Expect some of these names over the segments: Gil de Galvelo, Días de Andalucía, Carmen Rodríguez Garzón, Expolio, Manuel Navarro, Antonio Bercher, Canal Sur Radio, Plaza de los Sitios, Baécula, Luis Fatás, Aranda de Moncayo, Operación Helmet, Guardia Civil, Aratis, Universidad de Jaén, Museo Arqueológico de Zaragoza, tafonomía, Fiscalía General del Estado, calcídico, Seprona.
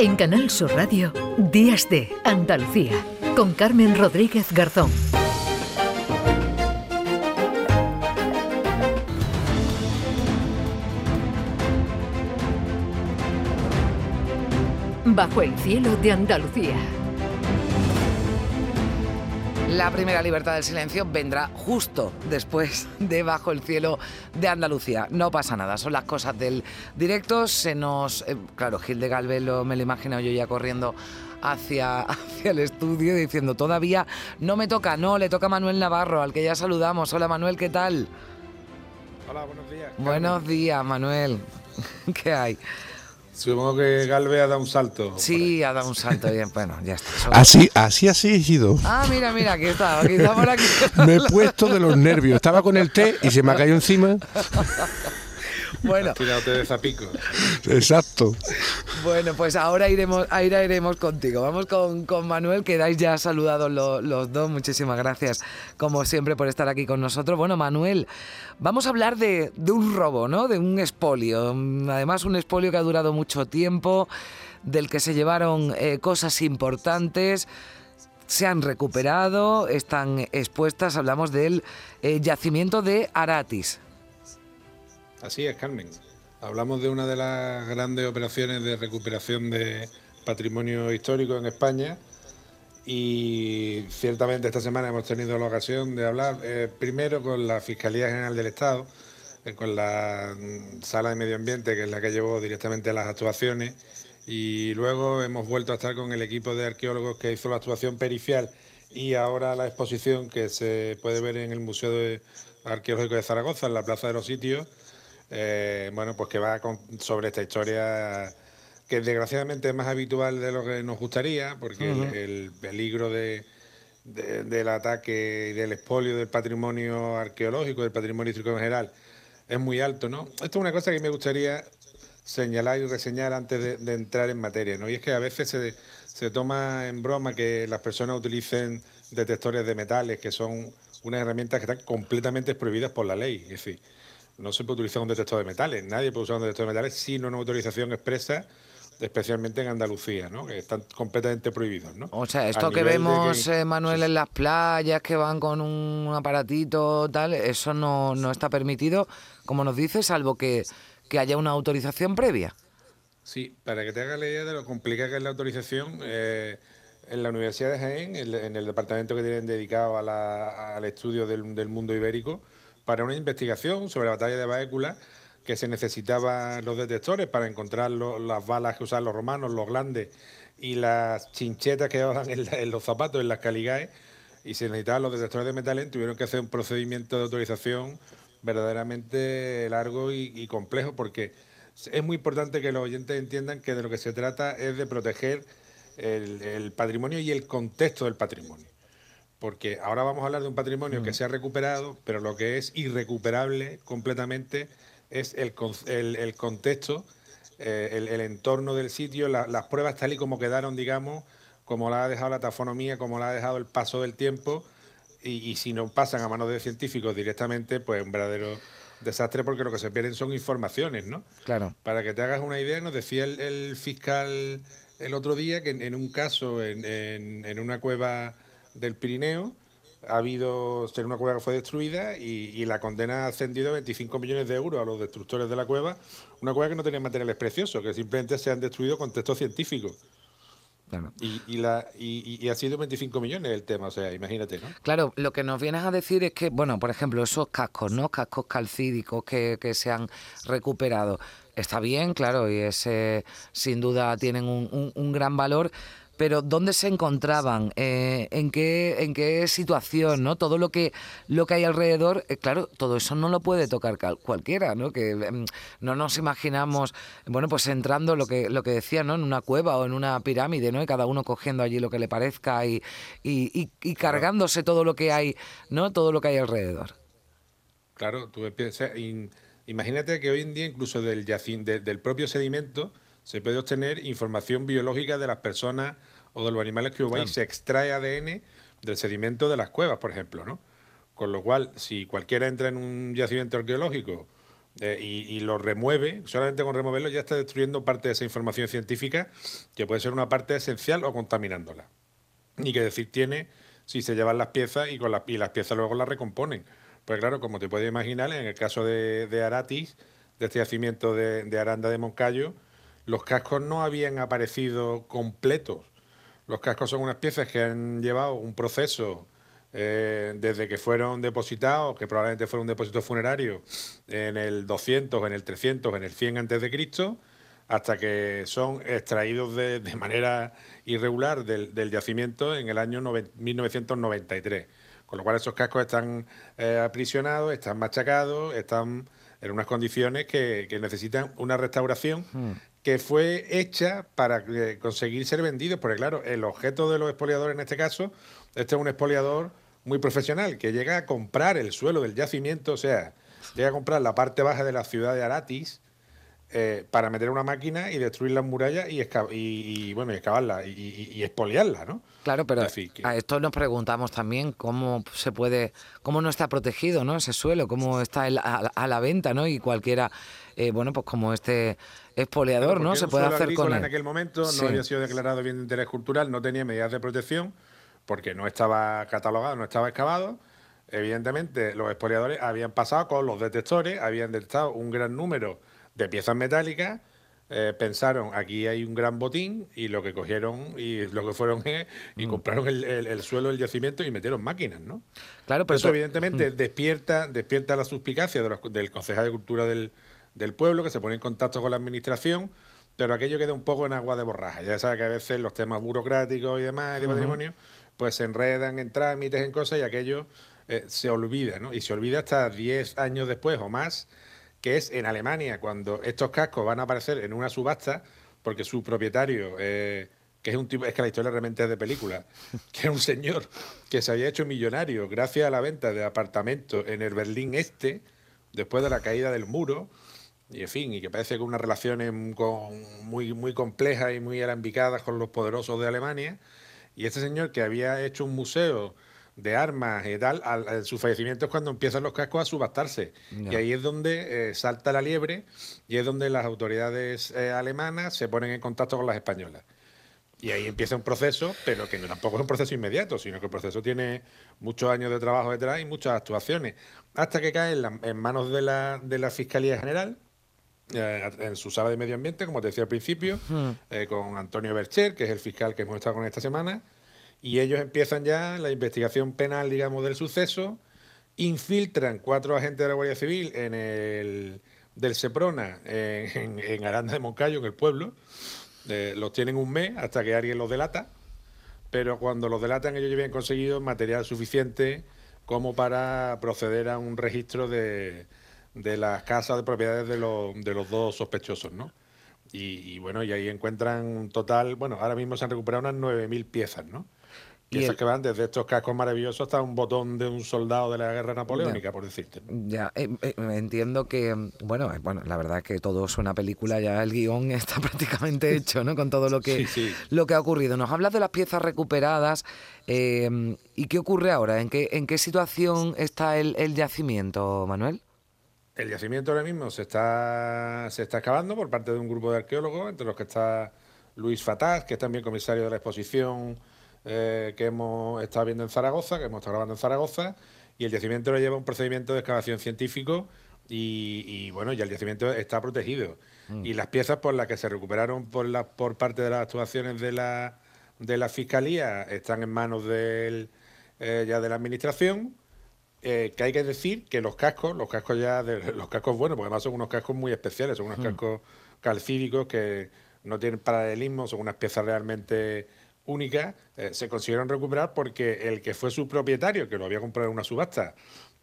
En Canal Sur Radio, Días de Andalucía, con Carmen Rodríguez Garzón. Bajo el cielo de Andalucía. La primera libertad del silencio vendrá justo después de Bajo el cielo de Andalucía. No pasa nada, son las cosas del directo. Se nos... claro, Gil de Galvelo, me lo he imaginado yo ya corriendo hacia el estudio diciendo todavía no me toca, no, le toca a Manuel Navarro, al que ya saludamos. Hola Manuel, ¿qué tal? Hola, buenos días. Buenos días, Manuel. ¿Qué hay? Supongo que Galve ha dado un salto. Sí, ha dado un salto, bien, bueno, ya está. Así he sido. Ah, mira, aquí está por aquí. Me he puesto de los nervios, estaba con el té y se me ha caído encima. Bueno. Tirado té de zapico. Exacto. Bueno, pues ahora iremos contigo. Vamos con Manuel, que dais ya saludados los dos. Muchísimas gracias, como siempre, por estar aquí con nosotros. Bueno, Manuel, vamos a hablar de un robo, ¿no? De un expolio. Además, un expolio que ha durado mucho tiempo, del que se llevaron cosas importantes. Se han recuperado, están expuestas. Hablamos del yacimiento de Aratis. Así es, Carmen. Hablamos de una de las grandes operaciones de recuperación de patrimonio histórico en España y ciertamente esta semana hemos tenido la ocasión de hablar primero con la Fiscalía General del Estado, con la Sala de Medio Ambiente, que es la que llevó directamente a las actuaciones, y luego hemos vuelto a estar con el equipo de arqueólogos que hizo la actuación pericial y ahora la exposición que se puede ver en el Museo Arqueológico de Zaragoza, en la Plaza de los Sitios. Bueno, pues que va sobre esta historia que desgraciadamente es más habitual de lo que nos gustaría, porque uh-huh. el peligro del ataque y del expolio del patrimonio arqueológico, del patrimonio histórico en general, es muy alto, ¿no? Esto es una cosa que me gustaría señalar y reseñar antes de entrar en materia, ¿no? Y es que a veces se toma en broma que las personas utilicen detectores de metales, que son unas herramientas que están completamente prohibidas por la ley, es decir, no se puede utilizar un detector de metales, nadie puede usar un detector de metales sin una autorización expresa, especialmente en Andalucía, ¿no? Que están completamente prohibidos, ¿no? O sea, esto que vemos, Manuel, sí, en las playas, que van con un aparatito, tal, eso no está permitido, como nos dice, salvo que haya una autorización previa. Sí, para que te hagas la idea de lo complicada que es la autorización, en la Universidad de Jaén, en el departamento que tienen dedicado al estudio del mundo ibérico, para una investigación sobre la batalla de Baécula, que se necesitaban los detectores para encontrar las balas que usaban los romanos, los glandes y las chinchetas que llevaban en los zapatos, en las caligae, y se necesitaban los detectores de metales. Tuvieron que hacer un procedimiento de autorización verdaderamente largo y complejo, porque es muy importante que los oyentes entiendan que de lo que se trata es de proteger el patrimonio y el contexto del patrimonio. Porque ahora vamos a hablar de un patrimonio que se ha recuperado, pero lo que es irrecuperable completamente es el contexto, el entorno del sitio, las pruebas tal y como quedaron, digamos, como la ha dejado la tafonomía, como la ha dejado el paso del tiempo, y si no pasan a manos de científicos directamente, pues un verdadero desastre, porque lo que se pierden son informaciones, ¿no? Claro. Para que te hagas una idea, nos decía el fiscal el otro día que en un caso, en una cueva del Pirineo, ha habido una cueva que fue destruida y la condena ha ascendido a 25 millones de euros a los destructores de la cueva, una cueva que no tenía materiales preciosos, que simplemente se han destruido con textos científicos. Claro. Y ha sido 25 millones el tema, o sea, imagínate, ¿no? Claro, lo que nos vienes a decir es que, bueno, por ejemplo, esos cascos, ¿no? Cascos calcídicos que se han recuperado. Está bien, claro, y ese sin duda tienen un gran valor. Pero ¿dónde se encontraban? ¿En qué situación, ¿no? Todo lo que hay alrededor, claro, todo eso no lo puede tocar cualquiera, ¿no? Que no nos imaginamos, bueno, pues entrando lo que decía, ¿no? En una cueva o en una pirámide, ¿no? Y cada uno cogiendo allí lo que le parezca y cargándose todo lo que hay, ¿no? Todo lo que hay alrededor. Claro, tú piensas, imagínate que hoy en día incluso del propio sedimento se puede obtener información biológica de las personas o de los animales que hubo ahí. Claro. Se extrae ADN del sedimento de las cuevas, por ejemplo, ¿no? Con lo cual, si cualquiera entra en un yacimiento arqueológico y lo remueve, solamente con removerlo ya está destruyendo parte de esa información científica, que puede ser una parte esencial o contaminándola. Ni que decir tiene si se llevan las piezas y, las piezas luego las recomponen. Pues claro, como te puedes imaginar, en el caso de Aratis, de este yacimiento de Aranda de Moncayo, los cascos no habían aparecido completos. Los cascos son unas piezas que han llevado un proceso desde que fueron depositados, que probablemente fueron un depósito funerario en el 200, en el 300, en el 100 a.C., hasta que son extraídos de manera irregular del yacimiento en el año 1993. Con lo cual esos cascos están aprisionados, están machacados, están en unas condiciones que necesitan una restauración que fue hecha para conseguir ser vendidos, porque claro, el objeto de los expoliadores en este caso, este es un expoliador muy profesional, que llega a comprar el suelo del yacimiento, o sea, llega a comprar la parte baja de la ciudad de Aratis para meter una máquina y destruir las murallas y excavarla y expoliarla, ¿no? Claro, pero a esto nos preguntamos también cómo se puede, cómo no está protegido, ¿no? Ese suelo, cómo está a la venta, ¿no? Y cualquiera, pues como este expoliador, ¿no? Se puede hacer con él. En aquel momento no había sido declarado bien de interés cultural, no tenía medidas de protección porque no estaba catalogado, no estaba excavado. Evidentemente, los expoliadores habían pasado con los detectores, habían detectado un gran número de piezas metálicas, pensaron, aquí hay un gran botín, y lo que cogieron y lo que fueron compraron el suelo del yacimiento y metieron máquinas, ¿no? Claro, pero eso evidentemente despierta la suspicacia del concejal de Cultura del pueblo, que se pone en contacto con la administración, pero aquello queda un poco en agua de borraja. Ya sabes que a veces los temas burocráticos y demás de patrimonio pues se enredan en trámites, en cosas, y aquello se olvida, ¿no? Y se olvida hasta 10 años después o más, que es en Alemania, cuando estos cascos van a aparecer en una subasta, porque su propietario, que es un tipo, es que la historia realmente es de película, que era un señor que se había hecho millonario gracias a la venta de apartamentos en el Berlín Este, después de la caída del muro, y en fin, y que parece que unas relaciones muy, muy complejas y muy alambicadas con los poderosos de Alemania, y este señor que había hecho un museo de armas y tal, en sus fallecimientos cuando empiezan los cascos a subastarse. No. Y ahí es donde salta la liebre y es donde las autoridades alemanas se ponen en contacto con las españolas. Y ahí empieza un proceso, pero que tampoco es un proceso inmediato, sino que el proceso tiene muchos años de trabajo detrás y muchas actuaciones, hasta que cae en manos de la Fiscalía General, en su sala de medio ambiente, como te decía al principio, con Antonio Bercher, que es el fiscal que hemos estado con esta semana, y ellos empiezan ya la investigación penal, digamos, del suceso, infiltran 4 agentes de la Guardia Civil del Seprona en Aranda de Moncayo, en el pueblo, los tienen un mes hasta que alguien los delata, pero cuando los delatan ellos ya habían conseguido material suficiente como para proceder a un registro de las casas de propiedades de los 2 sospechosos, ¿no? Y ahí encuentran un total, ahora mismo se han recuperado unas 9.000 piezas, ¿no? Piezas que van desde estos cascos maravillosos hasta un botón de un soldado de la guerra napoleónica, por decirte. Ya, entiendo que, bueno, la verdad es que todo es una película, ya el guión está prácticamente hecho, ¿no? Con todo lo que ha ocurrido. Nos hablas de las piezas recuperadas, ¿y qué ocurre ahora? ¿En qué situación está el yacimiento, Manuel? El yacimiento ahora mismo se está excavando por parte de un grupo de arqueólogos, entre los que está Luis Fatás, que es también comisario de la exposición que hemos estado viendo en Zaragoza, que hemos estado grabando en Zaragoza, y el yacimiento lo lleva un procedimiento de excavación científico y ya el yacimiento está protegido. Y las piezas por las que se recuperaron por parte de las actuaciones de la Fiscalía están en manos de la Administración. Que hay que decir que los cascos buenos, porque además son unos cascos muy especiales, son unos cascos calcídicos que no tienen paralelismo, son unas piezas realmente únicas, se consiguieron recuperar porque el que fue su propietario, que lo había comprado en una subasta,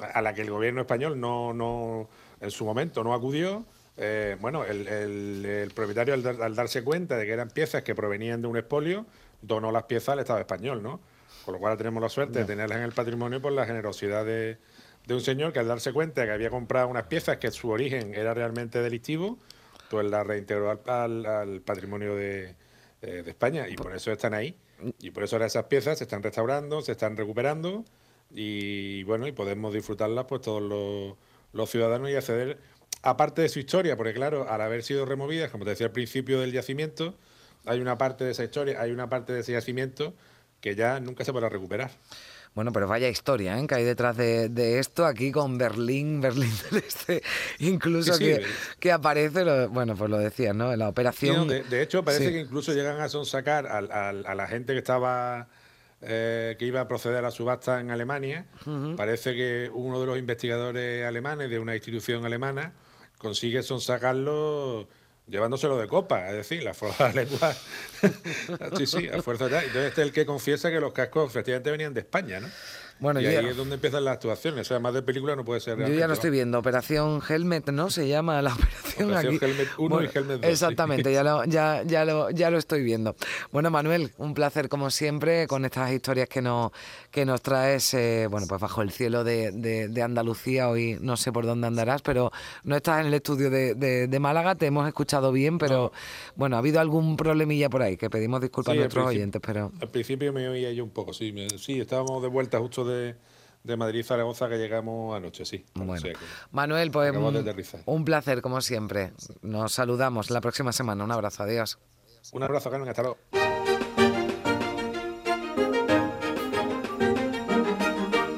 a la que el gobierno español no en su momento no acudió, el propietario al darse cuenta de que eran piezas que provenían de un expolio, donó las piezas al Estado español, ¿no? Con lo cual tenemos la suerte de tenerlas en el patrimonio por la generosidad de un señor que al darse cuenta que había comprado unas piezas que su origen era realmente delictivo, pues las reintegró al patrimonio de España, y por eso están ahí. Y por eso ahora esas piezas se están restaurando, se están recuperando y podemos disfrutarlas pues todos los ciudadanos y acceder aparte de su historia, porque claro, al haber sido removidas, como te decía al principio del yacimiento, hay una parte de esa historia, hay una parte de ese yacimiento que ya nunca se podrá recuperar. Bueno, pero vaya historia, ¿eh?, que hay detrás de esto, aquí con Berlín del Este, incluso sí, que aparece, bueno, pues lo decías, ¿no?, en la operación. Sí, de hecho, parece que incluso llegan a sonsacar a la gente que estaba, que iba a proceder a la subasta en Alemania. Parece que uno de los investigadores alemanes de una institución alemana consigue sonsacarlo llevándoselo de copa, es decir, la fuerza de la lengua. sí, a fuerza ya. Entonces este es el que confiesa que los cascos efectivamente venían de España, ¿no? Bueno, y ahí es donde empiezan las actuaciones. O sea, más de película no puede ser. Yo ya lo estoy viendo. Operación Helmet, ¿no? Se llama la operación aquí. Helmet 1 bueno, y Helmet 2. Exactamente, sí. ya lo estoy viendo. Bueno, Manuel, un placer como siempre con estas historias que nos traes, bueno, pues bajo el cielo de Andalucía. Hoy no sé por dónde andarás, pero no estás en el estudio de Málaga. Te hemos escuchado bien, pero bueno, ha habido algún problemilla por ahí, que pedimos disculpas a nuestros oyentes. Pero al principio me oía yo un poco, sí, estábamos de vuelta justo de Madrid-Zaragoza que llegamos anoche, sí. Bueno, o sea que Manuel, pues un placer como siempre. Nos saludamos la próxima semana. Un abrazo, adiós. Un abrazo, Carmen, hasta luego.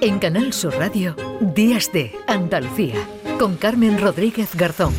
En Canal Sur Radio, Días de Andalucía, con Carmen Rodríguez Garzón.